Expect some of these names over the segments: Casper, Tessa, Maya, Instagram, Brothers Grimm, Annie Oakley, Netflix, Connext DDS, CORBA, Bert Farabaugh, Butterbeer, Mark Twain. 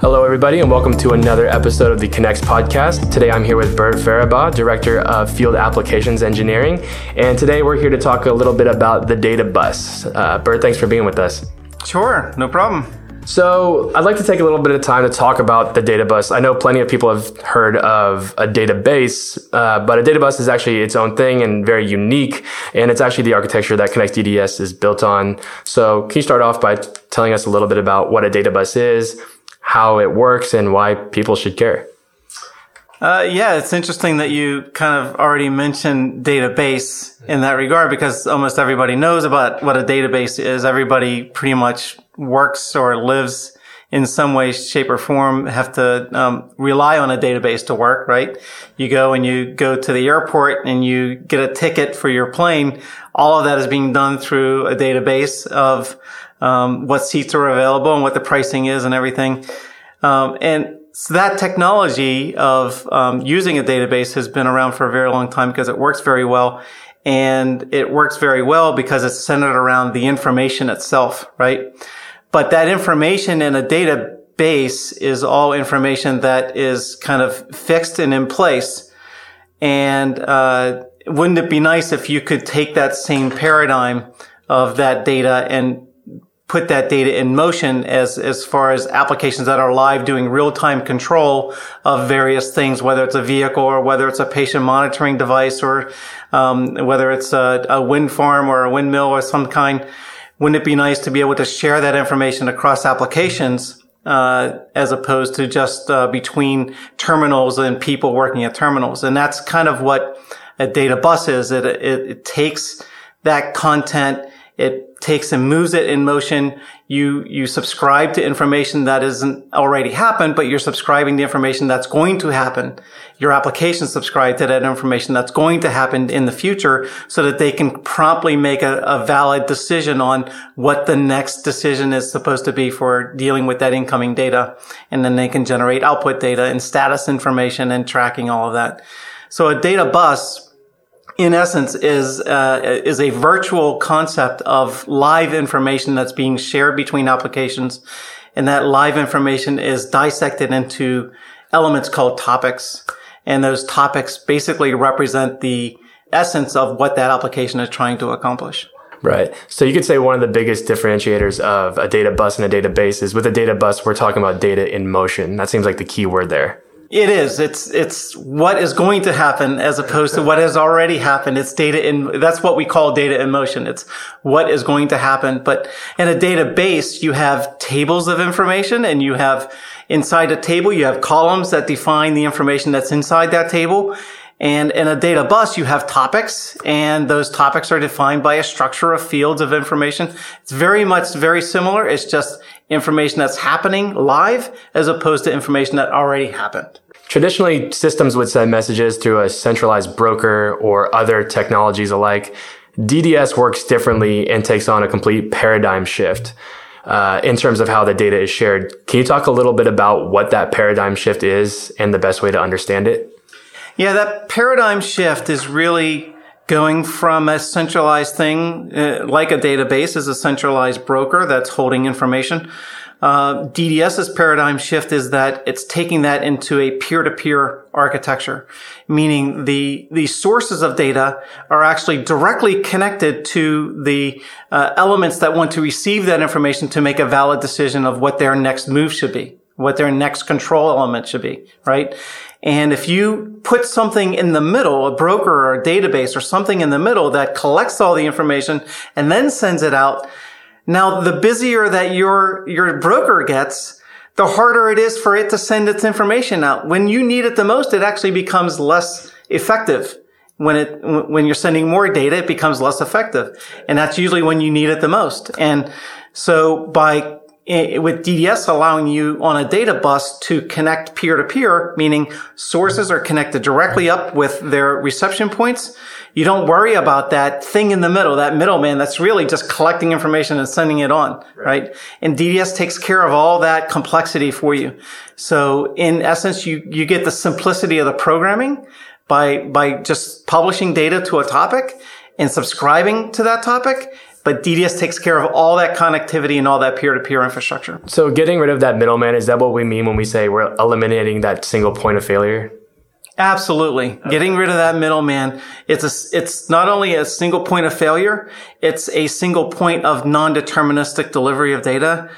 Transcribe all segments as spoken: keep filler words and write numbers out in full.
Hello everybody and welcome to another episode of the Connext podcast. Today I'm here with Bert Farabaugh, Director of Field Applications Engineering, and today we're here to talk a little bit about the data bus. Uh, Bert, thanks for being with us. Sure, no problem. So I'd like to take a little bit of time to talk about the data bus. I know plenty of people have heard of a database, uh, but a data bus is actually its own thing and very unique. And it's actually the architecture that Connext D D S is built on. So can you start off by t- telling us a little bit about what a data bus is, how it works, and why people should care? Uh, yeah, it's interesting that you kind of already mentioned database in that regard, because almost everybody knows about what a database is. Everybody pretty much works or lives in some way, shape, or form, have to um, rely on a database to work, right? You go and you go to the airport and you get a ticket for your plane. All of that is being done through a database of um, what seats are available and what the pricing is and everything. Um, and So that technology of um, using a database has been around for a very long time because it works very well. And it works very well because it's centered around the information itself, right? But that information in a database is all information that is kind of fixed and in place. And uh wouldn't it be nice if you could take that same paradigm of that data and put that data in motion as, as far as applications that are live doing real-time control of various things, whether it's a vehicle or whether it's a patient monitoring device or, um, whether it's a, a wind farm or a windmill or some kind. Wouldn't it be nice to be able to share that information across applications, uh, as opposed to just, uh, between terminals and people working at terminals? And that's kind of what a data bus is. It, it, it takes that content, it takes and moves it in motion. You, you subscribe to information that isn't already happened, but you're subscribing to information that's going to happen. Your application subscribes to that information that's going to happen in the future so that they can promptly make a, a valid decision on what the next decision is supposed to be for dealing with that incoming data. And then they can generate output data and status information and tracking all of that. So a data bus, in essence, is uh, is a virtual concept of live information that's being shared between applications, and that live information is dissected into elements called topics, and those topics basically represent the essence of what that application is trying to accomplish. Right. So you could say one of the biggest differentiators of a data bus and a database is with a data bus, we're talking about data in motion. That seems like the key word there. It is. It's, it's what is going to happen as opposed to what has already happened. It's data in, that's what we call data in motion. It's what is going to happen. But in a database, you have tables of information and you have inside a table, you have columns that define the information that's inside that table. And in a data bus, you have topics, and those topics are defined by a structure of fields of information. It's very much very similar. It's just information that's happening live as opposed to information that already happened. Traditionally, systems would send messages through a centralized broker or other technologies alike. D D S works differently and takes on a complete paradigm shift uh, in terms of how the data is shared. Can you talk a little bit about what that paradigm shift is and the best way to understand it? Yeah, that paradigm shift is really going from a centralized thing, uh, like a database is a centralized broker that's holding information. Uh, DDS's paradigm shift is that it's taking that into a peer-to-peer architecture, meaning the, the sources of data are actually directly connected to the uh, elements that want to receive that information to make a valid decision of what their next move should be, what their next control element should be, right? And if you put something in the middle, a broker or a database or something in the middle that collects all the information and then sends it out, now the busier that your, your broker gets, the harder it is for it to send its information out. When you need it the most, it actually becomes less effective. When it, when you're sending more data, it becomes less effective. And that's usually when you need it the most. And so by with D D S allowing you on a data bus to connect peer-to-peer, meaning sources are connected directly up with their reception points. You don't worry about that thing in the middle, that middleman that's really just collecting information and sending it on, right? And D D S takes care of all that complexity for you. So in essence, you, you get the simplicity of the programming by, by just publishing data to a topic and subscribing to that topic. But D D S takes care of all that connectivity and all that peer-to-peer infrastructure. So getting rid of that middleman, is that what we mean when we say we're eliminating that single point of failure? Absolutely. Okay. Getting rid of that middleman, it's a, it's not only a single point of failure, it's a single point of non-deterministic delivery of data.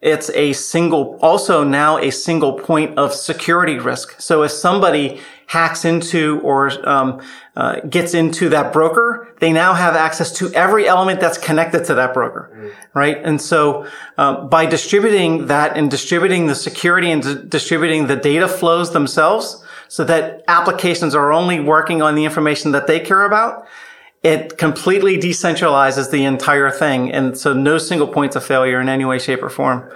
It's a single, also now a single point of security risk. So if somebody hacks into or um, uh, gets into that broker, they now have access to every element that's connected to that broker, right? And so uh, by distributing that and distributing the security and d- distributing the data flows themselves so that applications are only working on the information that they care about, it completely decentralizes the entire thing. And so no single points of failure in any way, shape, or form.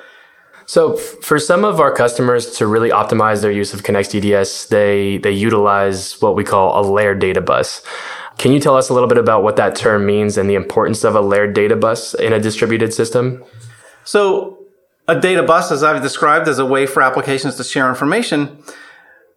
So f- for some of our customers to really optimize their use of Connext D D S, they, they utilize what we call a layered data bus. Can you tell us a little bit about what that term means and the importance of a layered data bus in a distributed system? So a data bus, as I've described, is a way for applications to share information.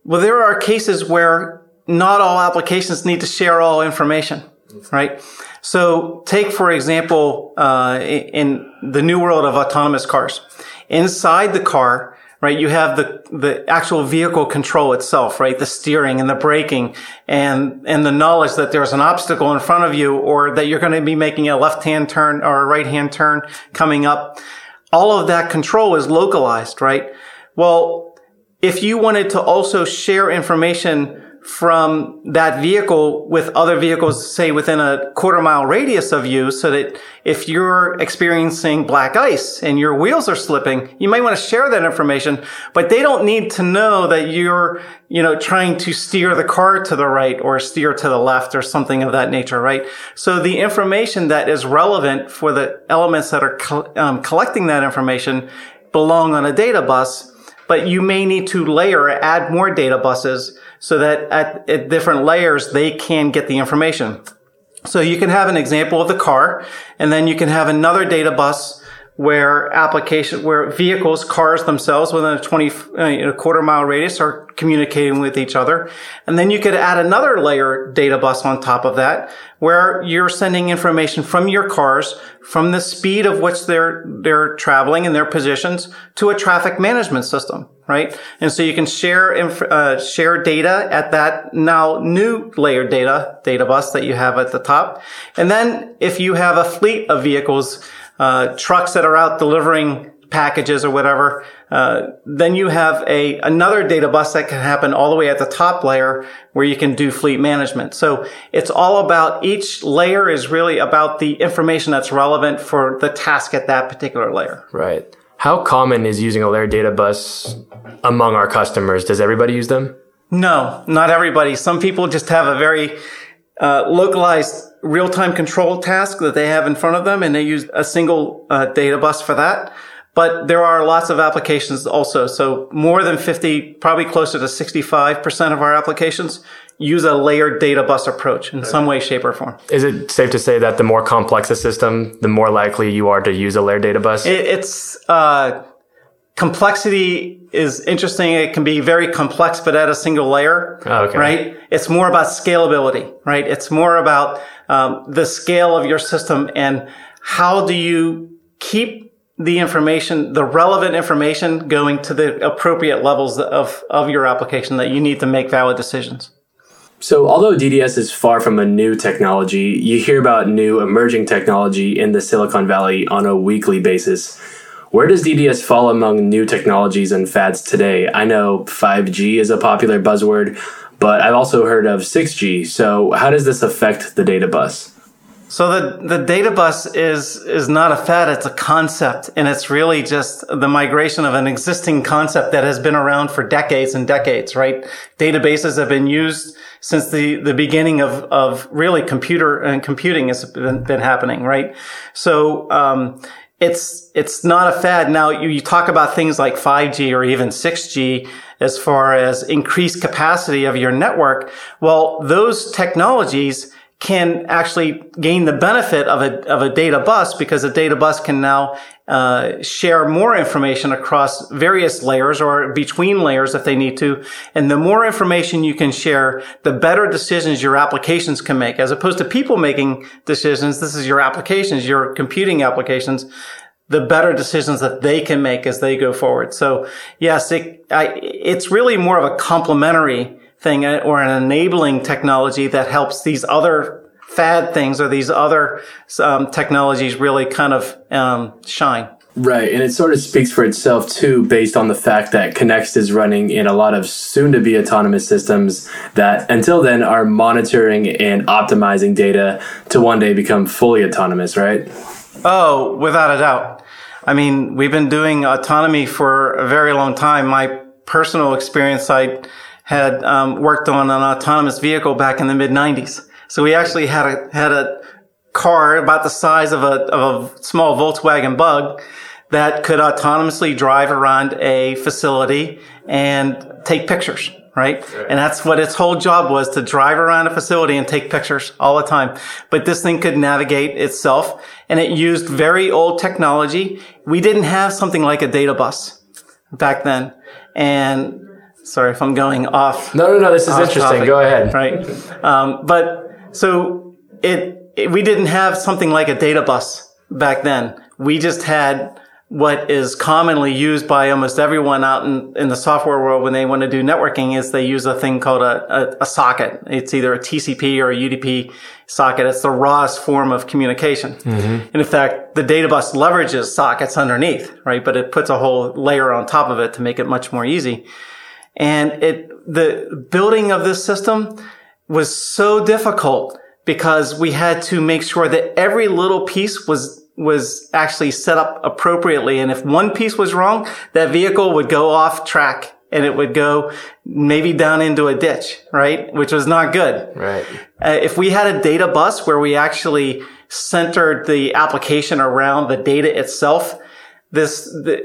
Well, there are cases where not all applications need to share all information. Right. So take, for example, uh, in the new world of autonomous cars, inside the car, right, you have the, the actual vehicle control itself, right? The steering and the braking and, and the knowledge that there's an obstacle in front of you or that you're going to be making a left hand turn or a right hand turn coming up. All of that control is localized, right? Well, if you wanted to also share information from that vehicle with other vehicles, say within a quarter mile radius of you, so that if you're experiencing black ice and your wheels are slipping, you might want to share that information, but they don't need to know that you're, you know, trying to steer the car to the right or steer to the left or something of that nature, right? So the information that is relevant for the elements that are co- um, collecting that information belong on a data bus. But you may need to layer, add more data buses so that at, at different layers, they can get the information. So you can have an example of the car, and then you can have another data bus where application, where vehicles, cars themselves within a twenty, uh, quarter mile radius are communicating with each other. And then you could add another layer data bus on top of that where you're sending information from your cars, from the speed of which they're, they're traveling and their positions to a traffic management system, right? And so you can share, inf- uh, share data at that now new layered data, data bus that you have at the top. And then if you have a fleet of vehicles, uh, trucks that are out delivering packages or whatever, uh, then you have a, another data bus that can happen all the way at the top layer where you can do fleet management. So it's all about each layer is really about the information that's relevant for the task at that particular layer. Right. How common is using a layered data bus among our customers? Does everybody use them? No, not everybody. Some people just have a very uh, localized real-time control task that they have in front of them, and they use a single uh, data bus for that. But there are lots of applications also. So more than fifty, probably closer to sixty-five percent of our applications use a layered data bus approach in some way, shape, or form. Is it safe to say that the more complex a system, the more likely you are to use a layered data bus? It, it's, uh, complexity is interesting. It can be very complex, but at a single layer, oh, okay. Right? It's more about scalability, right? It's more about, um, the scale of your system and how do you keep the information, the relevant information going to the appropriate levels of, of your application that you need to make valid decisions. So although D D S is far from a new technology, you hear about new emerging technology in the Silicon Valley on a weekly basis. Where does D D S fall among new technologies and fads today? I know five G is a popular buzzword, but I've also heard of six G. So how does this affect the data bus? So the, the data bus is, is not a fad. It's a concept. And it's really just the migration of an existing concept that has been around for decades and decades, right? Databases have been used since the, the beginning of, of really computer and computing has been, been happening, right? So, um, it's, it's not a fad. Now you, you talk about things like five G or even six G as far as increased capacity of your network. Well, those technologies can actually gain the benefit of a of a data bus, because a data bus can now uh share more information across various layers or between layers if they need to. And the more information you can share, the better decisions your applications can make. As opposed to people making decisions, this is your applications, your computing applications, the better decisions that they can make as they go forward. So yes, it, I, it's really more of a complementary thing or an enabling technology that helps these other fad things or these other um, technologies really kind of um, shine. Right. And it sort of speaks for itself, too, based on the fact that Connext is running in a lot of soon-to-be autonomous systems that until then are monitoring and optimizing data to one day become fully autonomous, right? Oh, without a doubt. I mean, we've been doing autonomy for a very long time. My personal experience, I had um, worked on an autonomous vehicle back in the mid nineties. So we actually had a had a car about the size of a of a small Volkswagen Bug that could autonomously drive around a facility and take pictures. Right? And that's what its whole job was, to drive around a facility and take pictures all the time. But this thing could navigate itself, and it used very old technology. We didn't have something like a data bus back then. And sorry if I'm going off. No, no, no. This is interesting. Topic, go ahead. Right. Um, but so it, it, we didn't have something like a data bus back then. We just had what is commonly used by almost everyone out in, in the software world when they want to do networking is they use a thing called a, a, a socket. It's either a T C P or a U D P socket. It's the rawest form of communication. Mm-hmm. And in fact, the data bus leverages sockets underneath, right? But it puts a whole layer on top of it to make it much more easy. And it, the building of this system was so difficult because we had to make sure that every little piece was was actually set up appropriately. And if one piece was wrong, that vehicle would go off track and it would go maybe down into a ditch, right? Which was not good. Right. Uh, if we had a data bus where we actually centered the application around the data itself, this, the,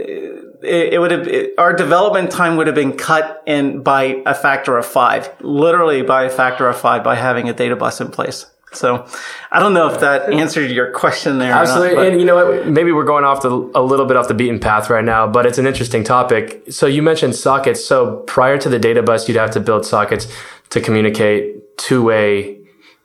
it, it would have, it, our development time would have been cut in by a factor of five, literally by a factor of five by having a data bus in place. So I don't know if that answered your question there. Absolutely. Or not, and you know what? Maybe we're going off the, a little bit off the beaten path right now, but it's an interesting topic. So you mentioned sockets. So prior to the data bus, you'd have to build sockets to communicate two-way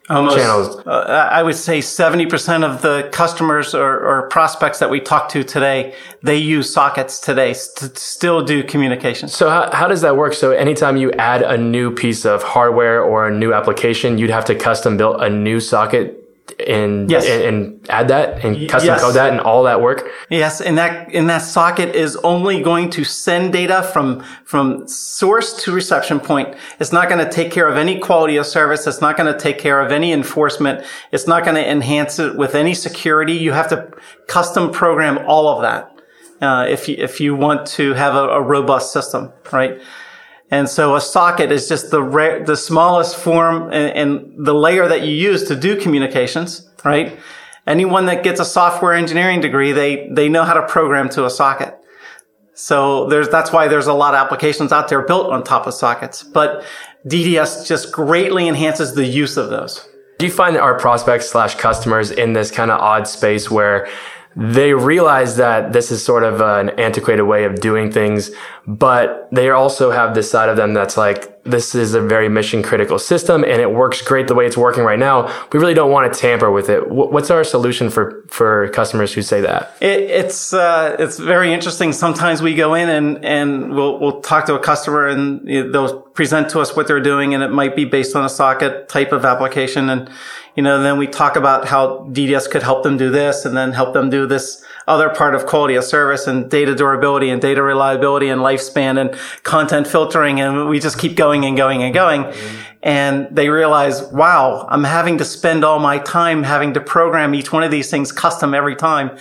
almost, channels. Uh, I would say seventy percent of the customers or, or prospects that we talk to today, they use sockets today to still do communication. So how, how does that work? So anytime you add a new piece of hardware or a new application, you'd have to custom build a new socket and, yes. and, and add that and custom yes. code that and all that work? Yes. And that, and that socket is only going to send data from, from source to reception point. It's not going to take care of any quality of service. It's not going to take care of any enforcement. It's not going to enhance it with any security. You have to custom program all of that. Uh, if you, if you want to have a, a robust system, right? And so a socket is just the rare, the smallest form and, and the layer that you use to do communications, right? Anyone that gets a software engineering degree, they, they know how to program to a socket. So there's, that's why there's a lot of applications out there built on top of sockets. But D D S just greatly enhances the use of those. Do you find that our prospects slash customers in this kind of odd space where they realize that this is sort of an antiquated way of doing things, but they also have this side of them that's like, this is a very mission critical system and it works great the way it's working right now. We really don't want to tamper with it. What's our solution for, for customers who say that? It, it's, uh, it's very interesting. Sometimes we go in and, and we'll, we'll talk to a customer and they'll present to us what they're doing. And it might be based on a socket type of application. And, you know, then we talk about how D D S could help them do this and then help them do this other part of quality of service and data durability and data reliability and lifespan and content filtering. And we just keep going and going and going. Mm-hmm. And they realize, wow, I'm having to spend all my time having to program each one of these things custom every time.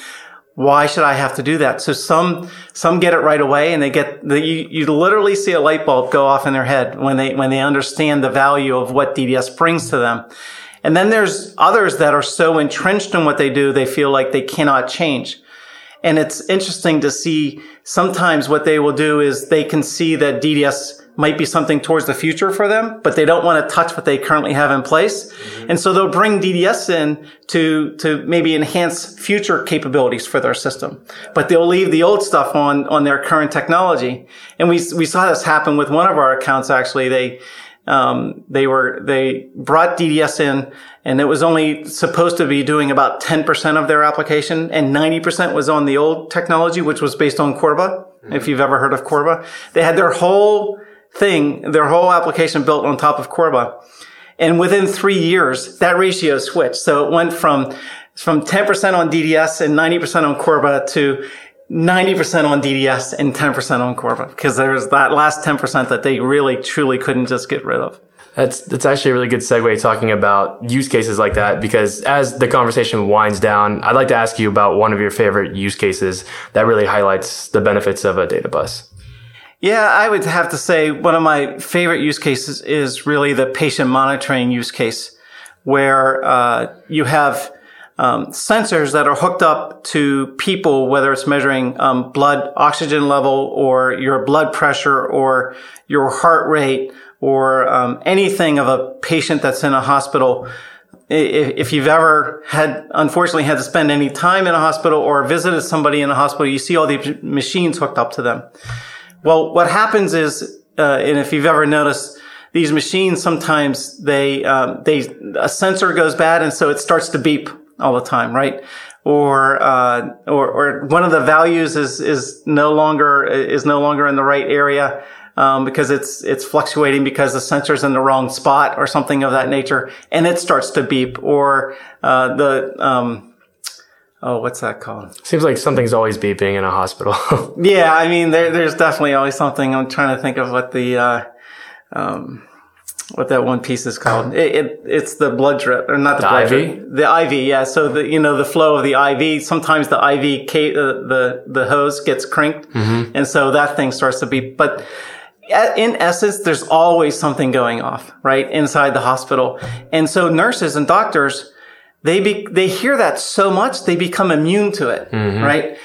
Why should I have to do that? So some, some get it right away and they get the, you, you literally see a light bulb go off in their head when they, when they understand the value of what D D S brings to them. And then there's others that are so entrenched in what they do, they feel like they cannot change. And it's interesting to see sometimes what they will do is they can see that D D S might be something towards the future for them, but they don't want to touch what they currently have in place. Mm-hmm. And so they'll bring D D S in to, to maybe enhance future capabilities for their system, but they'll leave the old stuff on, on their current technology. And we, we saw this happen with one of our accounts, actually. They, um, they were, they brought D D S in, and it was only supposed to be doing about ten percent of their application, and ninety percent was on the old technology, which was based on CORBA. Mm-hmm. If you've ever heard of CORBA, they had their whole thing, their whole application built on top of CORBA. And within three years, that ratio switched. So it went from, from ten percent on D D S and ninety percent on CORBA to ninety percent on D D S and ten percent on CORBA, because there was that last ten percent that they really truly couldn't just get rid of. That's, that's actually a really good segue talking about use cases like that, because as the conversation winds down, I'd like to ask you about one of your favorite use cases that really highlights the benefits of a data bus. Yeah, I would have to say one of my favorite use cases is really the patient monitoring use case, where uh you have um sensors that are hooked up to people, whether it's measuring um blood oxygen level or your blood pressure or your heart rate or um anything of a patient that's in a hospital. If you've ever had, unfortunately, had to spend any time in a hospital or visited somebody in a hospital, you see all the machines hooked up to them. Well, what happens is, uh, and if you've ever noticed, these machines sometimes they, um, they, a sensor goes bad, and so it starts to beep all the time, right? Or, uh, or, or one of the values is, is no longer, is no longer in the right area, um, because it's, it's fluctuating because the sensor's in the wrong spot or something of that nature, and it starts to beep. Or, uh, the, um, Oh, what's that called? Seems like something's always beeping in a hospital. Yeah, I mean, there, there's definitely always something. I'm trying to think of what the, uh, um, what that one piece is called. It, it it's the blood drip, or not the, the blood drip. The I V, yeah. So the, you know, the flow of the I V. Sometimes the I V, ca- uh, the the hose gets cranked, mm-hmm. and so that thing starts to beep. But in essence, there's always something going off, right, inside the hospital, and so nurses and doctors. They be, they hear that so much, they become immune to it, mm-hmm. right?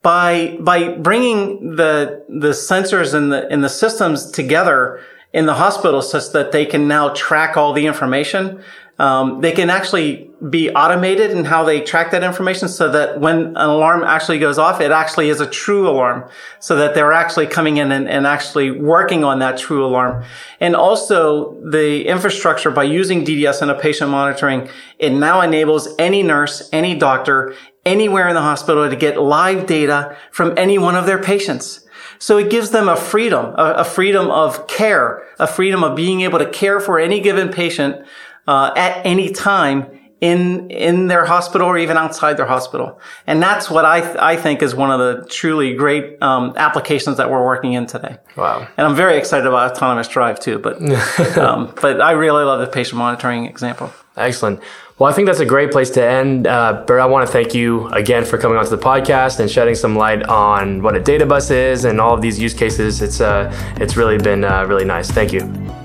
By, by bringing the, the sensors and the, and the systems together in the hospital so that they can now track all the information. Um, they can actually be automated in how they track that information so that when an alarm actually goes off, it actually is a true alarm, so that they're actually coming in and, and actually working on that true alarm. And also the infrastructure, by using D D S and a patient monitoring, it now enables any nurse, any doctor, anywhere in the hospital to get live data from any one of their patients. So it gives them a freedom, a, a freedom of care, a freedom of being able to care for any given patient Uh, at any time in in their hospital or even outside their hospital. And that's what I th- I think is one of the truly great um, applications that we're working in today. Wow. And I'm very excited about autonomous drive too, but um, but I really love the patient monitoring example. Excellent. Well, I think that's a great place to end. Uh, Bert, I want to thank you again for coming onto the podcast and shedding some light on what a data bus is and all of these use cases. It's uh, it's really been uh, really nice. Thank you.